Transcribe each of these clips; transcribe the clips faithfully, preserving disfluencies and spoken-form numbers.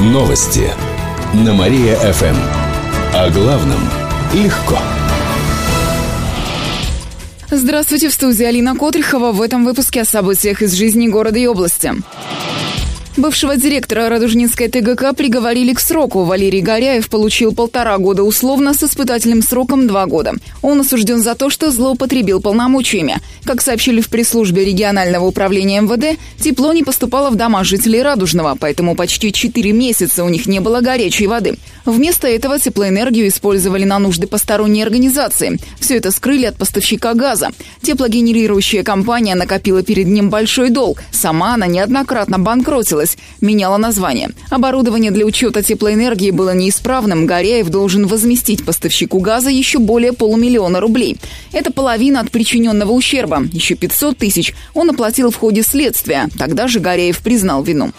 Новости на Мария-ФМ. О главном легко. Здравствуйте, в студии Алина Котрихова. В этом выпуске о событиях из жизни города и области. Бывшего директора Радужнинской ТГК приговорили к сроку. Валерий Горяев получил полтора года условно с испытательным сроком два года. Он осужден за то, что злоупотребил полномочиями. Как сообщили в пресс-службе регионального управления МВД, тепло не поступало в дома жителей Радужного, поэтому почти четыре месяца у них не было горячей воды. Вместо этого теплоэнергию использовали на нужды посторонней организации. Все это скрыли от поставщика газа. Теплогенерирующая компания накопила перед ним большой долг. Сама она неоднократно банкротилась. Меняла название. Оборудование для учета теплоэнергии было неисправным. Горяев должен возместить поставщику газа еще более полумиллиона рублей. Это половина от причиненного ущерба. Еще пятьсот тысяч он оплатил в ходе следствия. Тогда же Горяев признал вину.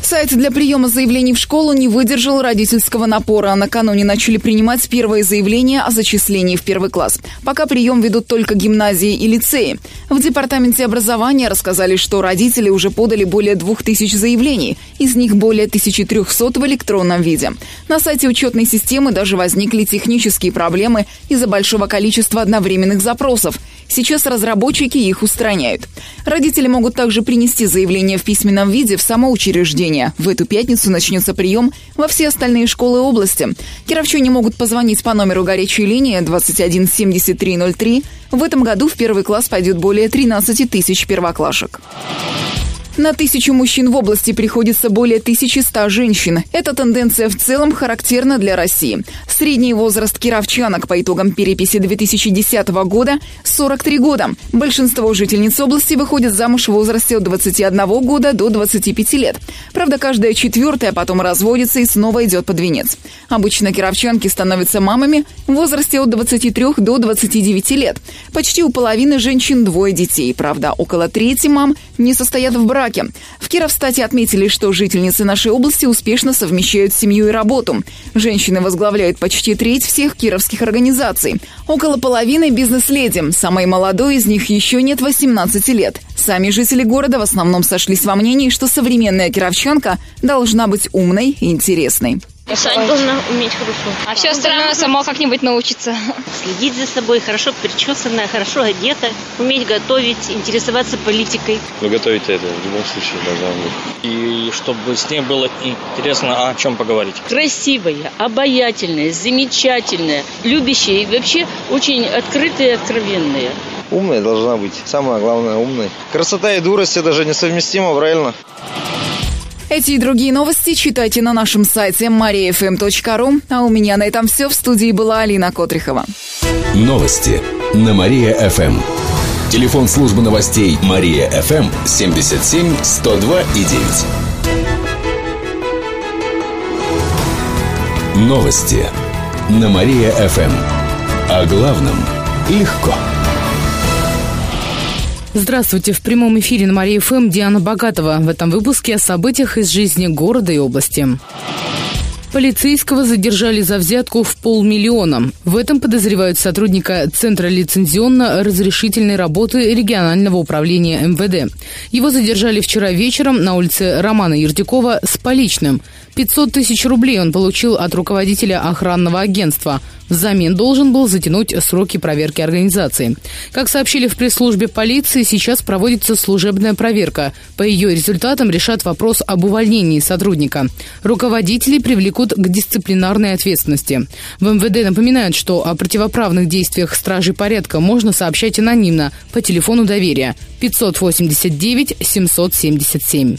Сайт для приема заявлений в школу не выдержал родительского напора. Накануне начали принимать первые заявления о зачислении в первый класс. Пока прием ведут только гимназии и лицеи. В департаменте образования рассказали, что родители уже подали более двух тысяч заявлений. Из них более тысяча триста в электронном виде. На сайте учетной системы даже возникли технические проблемы из-за большого количества одновременных запросов. Сейчас разработчики их устраняют. Родители могут также принести заявление в письменном виде в само учреждение. В эту пятницу начнется прием во все остальные школы области. Кировчане могут позвонить по номеру горячей линии двадцать один семьдесят три ноль три. В этом году в первый класс пойдет более тринадцати тысяч первоклашек. На тысячу мужчин в области приходится более тысячи ста женщин. Эта тенденция в целом характерна для России. Средний возраст кировчанок по итогам переписи две тысячи десятого года – сорок три года. Большинство жительниц области выходят замуж в возрасте от двадцати одного года до двадцати пяти лет. Правда, каждая четвертая потом разводится и снова идет под венец. Обычно кировчанки становятся мамами в возрасте от двадцати трёх до двадцати девяти лет. Почти у половины женщин двое детей. Правда, около трети мам не состоят в браке. В Кировстате отметили, что жительницы нашей области успешно совмещают семью и работу. Женщины возглавляют почти треть всех кировских организаций. Около половины бизнес-леди. Самой молодой из них еще нет восемнадцати лет. Сами жители города в основном сошлись во мнении, что современная кировчанка должна быть умной и интересной. Сань должна уметь хорошо. А все остальное само как-нибудь научится. Следить за собой, хорошо причесанная, хорошо одета, уметь готовить, интересоваться политикой. Вы готовите это в любом случае должна быть. И чтобы с ней было интересно о чем поговорить. Красивая, обаятельная, замечательная, любящая и вообще очень открытая и откровенная. Умная должна быть, самое главное умной. Красота и дурость это же несовместимо, правильно? Эти и другие новости читайте на нашем сайте мария эф эм точка ру. А у меня на этом все. В студии была Алина Котрихова. Новости на Мария-ФМ. Телефон службы новостей Мария-ФМ семьдесят семь сто два и девять. Новости на Мария-ФМ. О главном легко. Здравствуйте! В прямом эфире на Мария-ФМ Диана Богатова. В этом выпуске о событиях из жизни города и области. Полицейского задержали за взятку в полмиллиона. В этом подозревают сотрудника Центра лицензионно-разрешительной работы регионального управления МВД. Его задержали вчера вечером на улице Романа Ердякова с поличным. пятьсот тысяч рублей он получил от руководителя охранного агентства. Взамен должен был затянуть сроки проверки организации. Как сообщили в пресс-службе полиции, сейчас проводится служебная проверка. По ее результатам решат вопрос об увольнении сотрудника. Руководителей привлекут к дисциплинарной ответственности. В МВД напоминают, что о противоправных действиях стражей порядка можно сообщать анонимно по телефону доверия пятьсот восемьдесят девять семьсот семьдесят семь.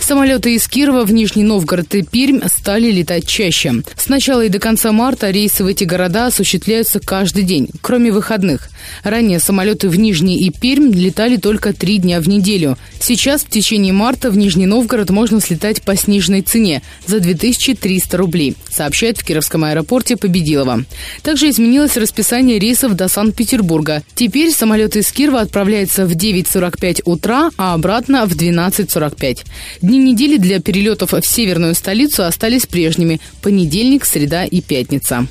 Самолеты из Кирова в Нижний Новгород и Пермь стали летать чаще. С начала и до конца марта рейсы в эти города осуществляются каждый день, кроме выходных. Ранее самолеты в Нижний и Пермь летали только три дня в неделю. Сейчас в течение марта в Нижний Новгород можно слетать по сниженной цене за две тысячи триста рублей, сообщают в Кировском аэропорте Победилово. Также изменилось расписание рейсов до Санкт-Петербурга. Теперь самолеты из Кирова отправляются в девять сорок пять утра, а обратно в двенадцать сорок пять. Дни недели для перелетов в северную столицу остались прежними – понедельник, среда и пятница.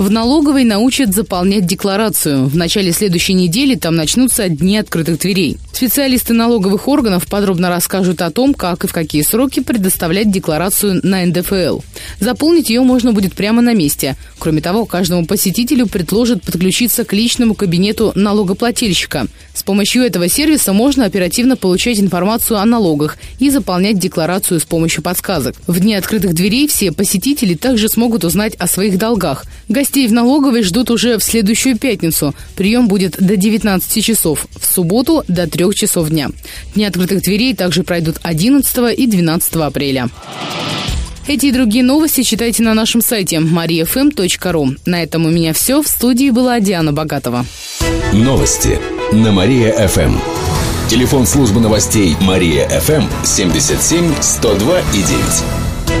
В налоговой научат заполнять декларацию. В начале следующей недели там начнутся дни открытых дверей. Специалисты налоговых органов подробно расскажут о том, как и в какие сроки предоставлять декларацию на эн дэ эф эл. Заполнить ее можно будет прямо на месте. Кроме того, каждому посетителю предложат подключиться к личному кабинету налогоплательщика. С помощью этого сервиса можно оперативно получать информацию о налогах и заполнять декларацию с помощью подсказок. В дни открытых дверей все посетители также смогут узнать о своих долгах. Гостей в налоговой ждут уже в следующую пятницу. Прием будет до девятнадцати часов, в субботу до трёх часов дня. Дни открытых дверей также пройдут одиннадцатого и двенадцатого апреля. Эти и другие новости читайте на нашем сайте мария эф эм точка ру. На этом у меня все. В студии была Диана Богатова. Новости на Мария-ФМ. Телефон службы новостей Мария-ФМ семьдесят семь сто два и девять.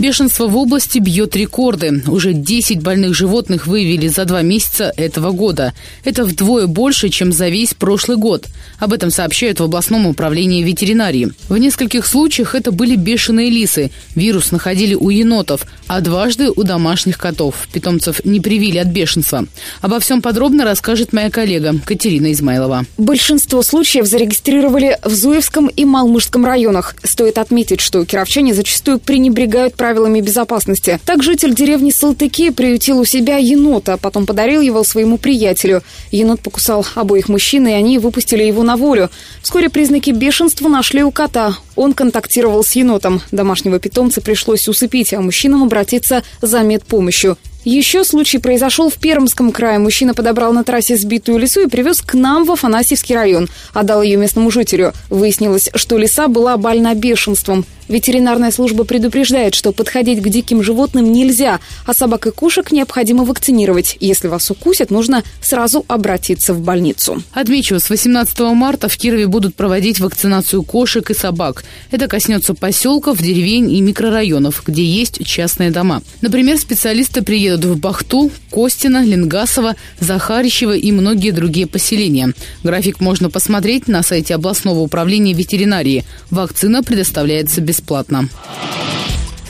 Бешенство в области бьет рекорды. Уже десять больных животных выявили за два месяца этого года. Это вдвое больше, чем за весь прошлый год. Об этом сообщают в областном управлении ветеринарии. В нескольких случаях это были бешеные лисы. Вирус находили у енотов, а дважды у домашних котов. Питомцев не привили от бешенства. Обо всем подробно расскажет моя коллега Катерина Измайлова. Большинство случаев зарегистрировали в Зуевском и Малмышском районах. Стоит отметить, что кировчане зачастую пренебрегают правилами. правилами безопасности. Так, житель деревни Салтыки приютил у себя енота, потом подарил его своему приятелю. Енот покусал обоих мужчин, и они выпустили его на волю. Вскоре признаки бешенства нашли у кота. Он контактировал с енотом. Домашнего питомца пришлось усыпить, а мужчинам обратиться за медпомощью. Еще случай произошел в Пермском крае. Мужчина подобрал на трассе сбитую лису и привез к нам в Афанасьевский район. Отдал ее местному жителю. Выяснилось, что лиса была больна бешенством. Ветеринарная служба предупреждает, что подходить к диким животным нельзя, а собак и кошек необходимо вакцинировать. Если вас укусят, нужно сразу обратиться в больницу. Отмечу, с восемнадцатого марта в Кирове будут проводить вакцинацию кошек и собак. Это коснется поселков, деревень и микрорайонов, где есть частные дома. Например, специалисты приедут в Бахту, Костина, Ленгасово, Захарищево и многие другие поселения. График можно посмотреть на сайте областного управления ветеринарии. Вакцина предоставляется бесплатно. бесплатно.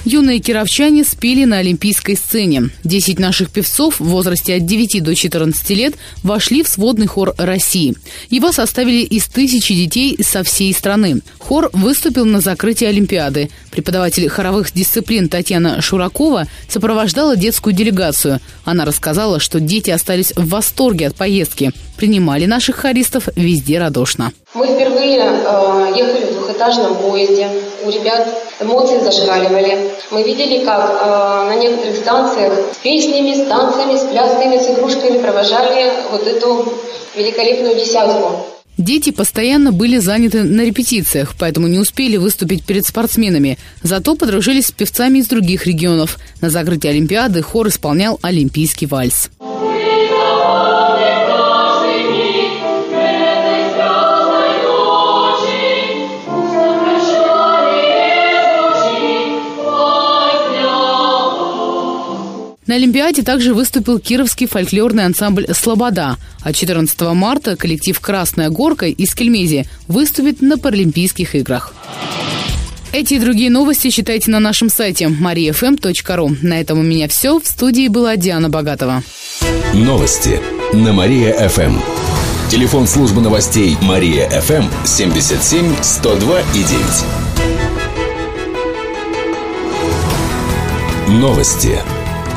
Юные кировчане спели на олимпийской сцене. Десять наших певцов в возрасте от девяти до четырнадцати лет вошли в сводный хор России. Его составили из тысячи детей со всей страны. Хор выступил на закрытии Олимпиады. Преподаватель хоровых дисциплин Татьяна Шуракова сопровождала детскую делегацию. Она рассказала, что дети остались в восторге от поездки. Принимали наших хористов везде радушно. Мы впервые э, ехали в двухэтажном поезде. У ребят эмоции зашкаливали. Мы видели, как э, на некоторых станциях с песнями, с танцами, с плясками, с игрушками провожали вот эту великолепную десятку. Дети постоянно были заняты на репетициях, поэтому не успели выступить перед спортсменами. Зато подружились с певцами из других регионов. На закрытии Олимпиады хор исполнял олимпийский вальс. На Олимпиаде также выступил кировский фольклорный ансамбль «Слобода». А четырнадцатого марта коллектив «Красная горка» из Кельмези выступит на Паралимпийских играх. Эти и другие новости читайте на нашем сайте мария эф эм точка ру. На этом у меня все. В студии была Диана Богатова. Новости на Мария-ФМ. Телефон службы новостей Мария-ФМ семьдесят семь сто два и девять. Новости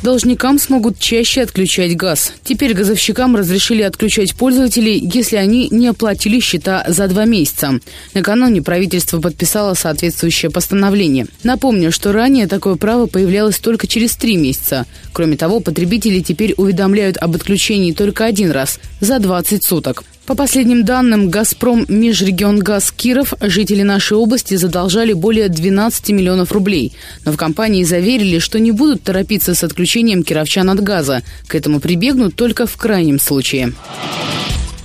Должникам смогут чаще отключать газ. Теперь газовщикам разрешили отключать пользователей, если они не оплатили счета за два месяца. Накануне правительство подписало соответствующее постановление. Напомню, что ранее такое право появлялось только через три месяца. Кроме того, потребители теперь уведомляют об отключении только один раз за двадцать суток. По последним данным «Газпром Межрегионгаз Киров», жители нашей области задолжали более двенадцати миллионов рублей. Но в компании заверили, что не будут торопиться с отключением кировчан от газа. К этому прибегнут только в крайнем случае.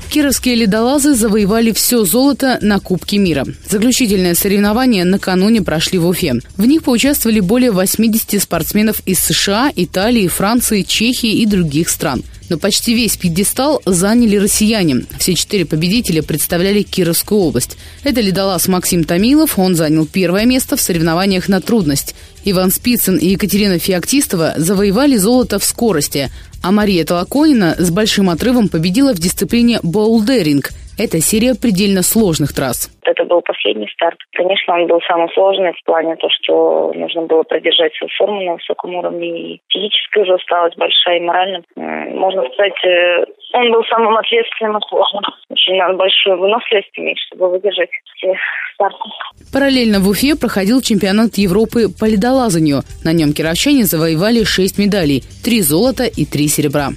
Кировские ледолазы завоевали все золото на Кубке мира. Заключительные соревнования накануне прошли в Уфе. В них поучаствовали более восьмидесяти спортсменов из США, Италии, Франции, Чехии и других стран. Но почти весь пьедестал заняли россияне. Все четыре победителя представляли Кировскую область. Это ледолаз Максим Томилов. Он занял первое место в соревнованиях на трудность. Иван Спицын и Екатерина Феоктистова завоевали золото в скорости. А Мария Толоконина с большим отрывом победила в дисциплине «боулдеринг». Это серия предельно сложных трасс. Это был последний старт. Конечно, он был самый сложный в плане того, что нужно было продержать свою форму на высоком уровне. И физическая уже усталость большая, и морально. Можно сказать, он был самым ответственным и сложным. Очень надо большую выносливость иметь, чтобы выдержать все старты. Параллельно в Уфе проходил чемпионат Европы по ледолазанию. На нем кировчане завоевали шесть медалей – три золота и три серебра.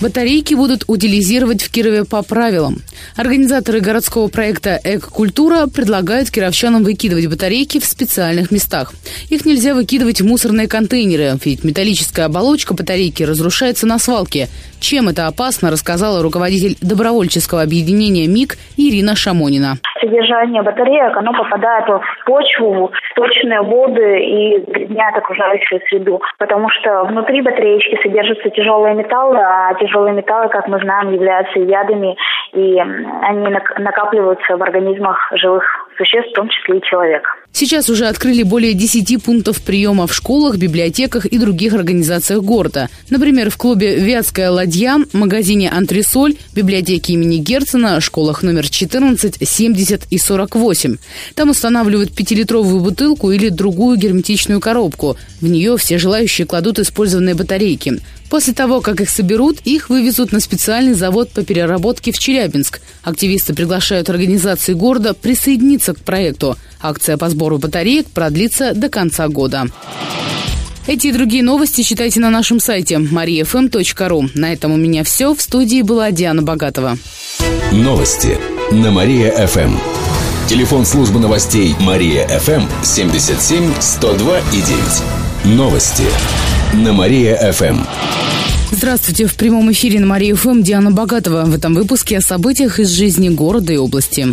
Батарейки будут утилизировать в Кирове по правилам. Организаторы городского проекта «Эко-культура» предлагают кировчанам выкидывать батарейки в специальных местах. Их нельзя выкидывать в мусорные контейнеры, ведь металлическая оболочка батарейки разрушается на свалке. Чем это опасно, рассказала руководитель добровольческого объединения «МИК» Ирина Шамонина. Содержание батареек, оно попадает в почву, в сточные воды и грязняет окружающую среду, потому что внутри батареечки содержатся тяжелые металлы, а тяжелые металлы, как мы знаем, являются ядами, и они накапливаются в организмах живых существ, в том числе и человека. Сейчас уже открыли более десяти пунктов приема в школах, библиотеках и других организациях города. Например, в клубе «Вятская ладья», магазине «Антресоль», библиотеке имени Герцена, школах номер четырнадцать, семьдесят и сорок восемь. Там устанавливают пятилитровую бутылку или другую герметичную коробку. В нее все желающие кладут использованные батарейки. После того, как их соберут, их вывезут на специальный завод по переработке в Челябинск. Активисты приглашают организации города присоединиться к проекту. Акция по сбору батареек продлится до конца года. Эти и другие новости читайте на нашем сайте мария эф эм точка ру. На этом у меня все. В студии была Диана Богатова. Новости на Мария-ФМ. Телефон службы новостей Мария-ФМ семьдесят семь сто два и девять. Новости на Мария-ФМ. Здравствуйте. В прямом эфире на Мария-ФМ Диана Богатова. В этом выпуске о событиях из жизни города и области.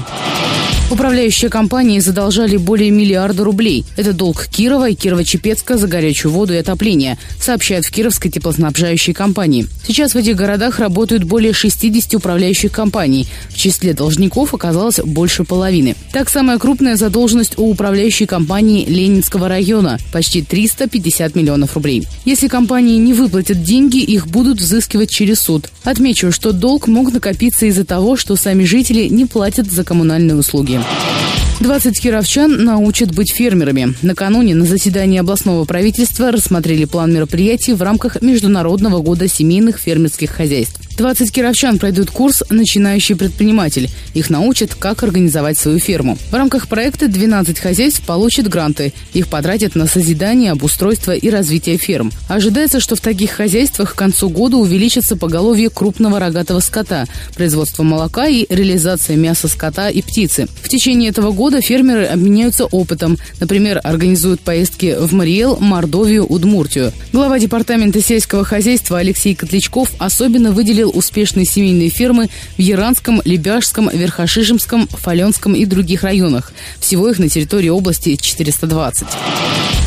Управляющие компании задолжали более миллиарда рублей. Это долг Кирова и Кирово-Чепецка за горячую воду и отопление, сообщают в Кировской теплоснабжающей компании. Сейчас в этих городах работают более шестидесяти управляющих компаний. В числе должников оказалось больше половины. Так, самая крупная задолженность у управляющей компании Ленинского района – почти триста пятьдесят миллионов рублей. Если компании не выплатят деньги, их будут взыскивать через суд. Отмечу, что долг мог накопиться из-за того, что сами жители не платят за коммунальные услуги. двадцать кировчан научат быть фермерами. Накануне на заседании областного правительства рассмотрели план мероприятий в рамках Международного года семейных фермерских хозяйств. двадцать кировчан пройдут курс «Начинающий предприниматель». Их научат, как организовать свою ферму. В рамках проекта двенадцать хозяйств получат гранты. Их потратят на созидание, обустройство и развитие ферм. Ожидается, что в таких хозяйствах к концу года увеличится поголовье крупного рогатого скота, производство молока и реализация мяса скота и птицы. В течение этого года фермеры обменяются опытом. Например, организуют поездки в Мариэл, Мордовию, Удмуртию. Глава департамента сельского хозяйства Алексей Котлячков особенно выделил успешные семейные фермы в Яранском, Лебяжском, Верхошижемском, Фаленском и других районах. Всего их на территории области четыреста двадцать.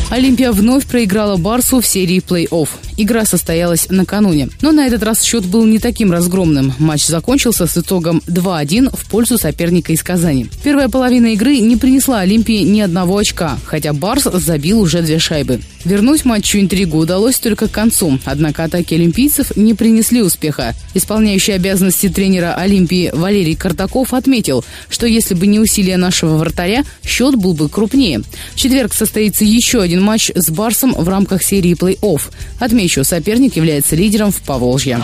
Олимпия вновь проиграла Барсу в серии плей-офф. Игра состоялась накануне. Но на этот раз счет был не таким разгромным. Матч закончился с итогом два один в пользу соперника из Казани. Первая половина игры не принесла Олимпии ни одного очка, хотя Барс забил уже две шайбы. Вернуть матчу интригу удалось только к концу, однако атаки олимпийцев не принесли успеха. Исполняющий обязанности тренера Олимпии Валерий Горяев отметил, что если бы не усилия нашего вратаря, счет был бы крупнее. В четверг состоится еще один матч с Барсом в рамках серии плей-офф. Отмечу, соперник является лидером в Поволжье.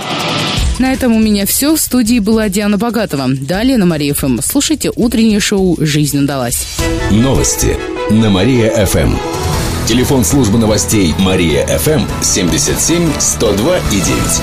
На этом у меня все. В студии была Диана Богатова. Далее на Мария-ФМ слушайте утреннее шоу «Жизнь удалась». Новости на Мария-ФМ. Телефон службы новостей Мария-ФМ семьдесят семь сто два и девять.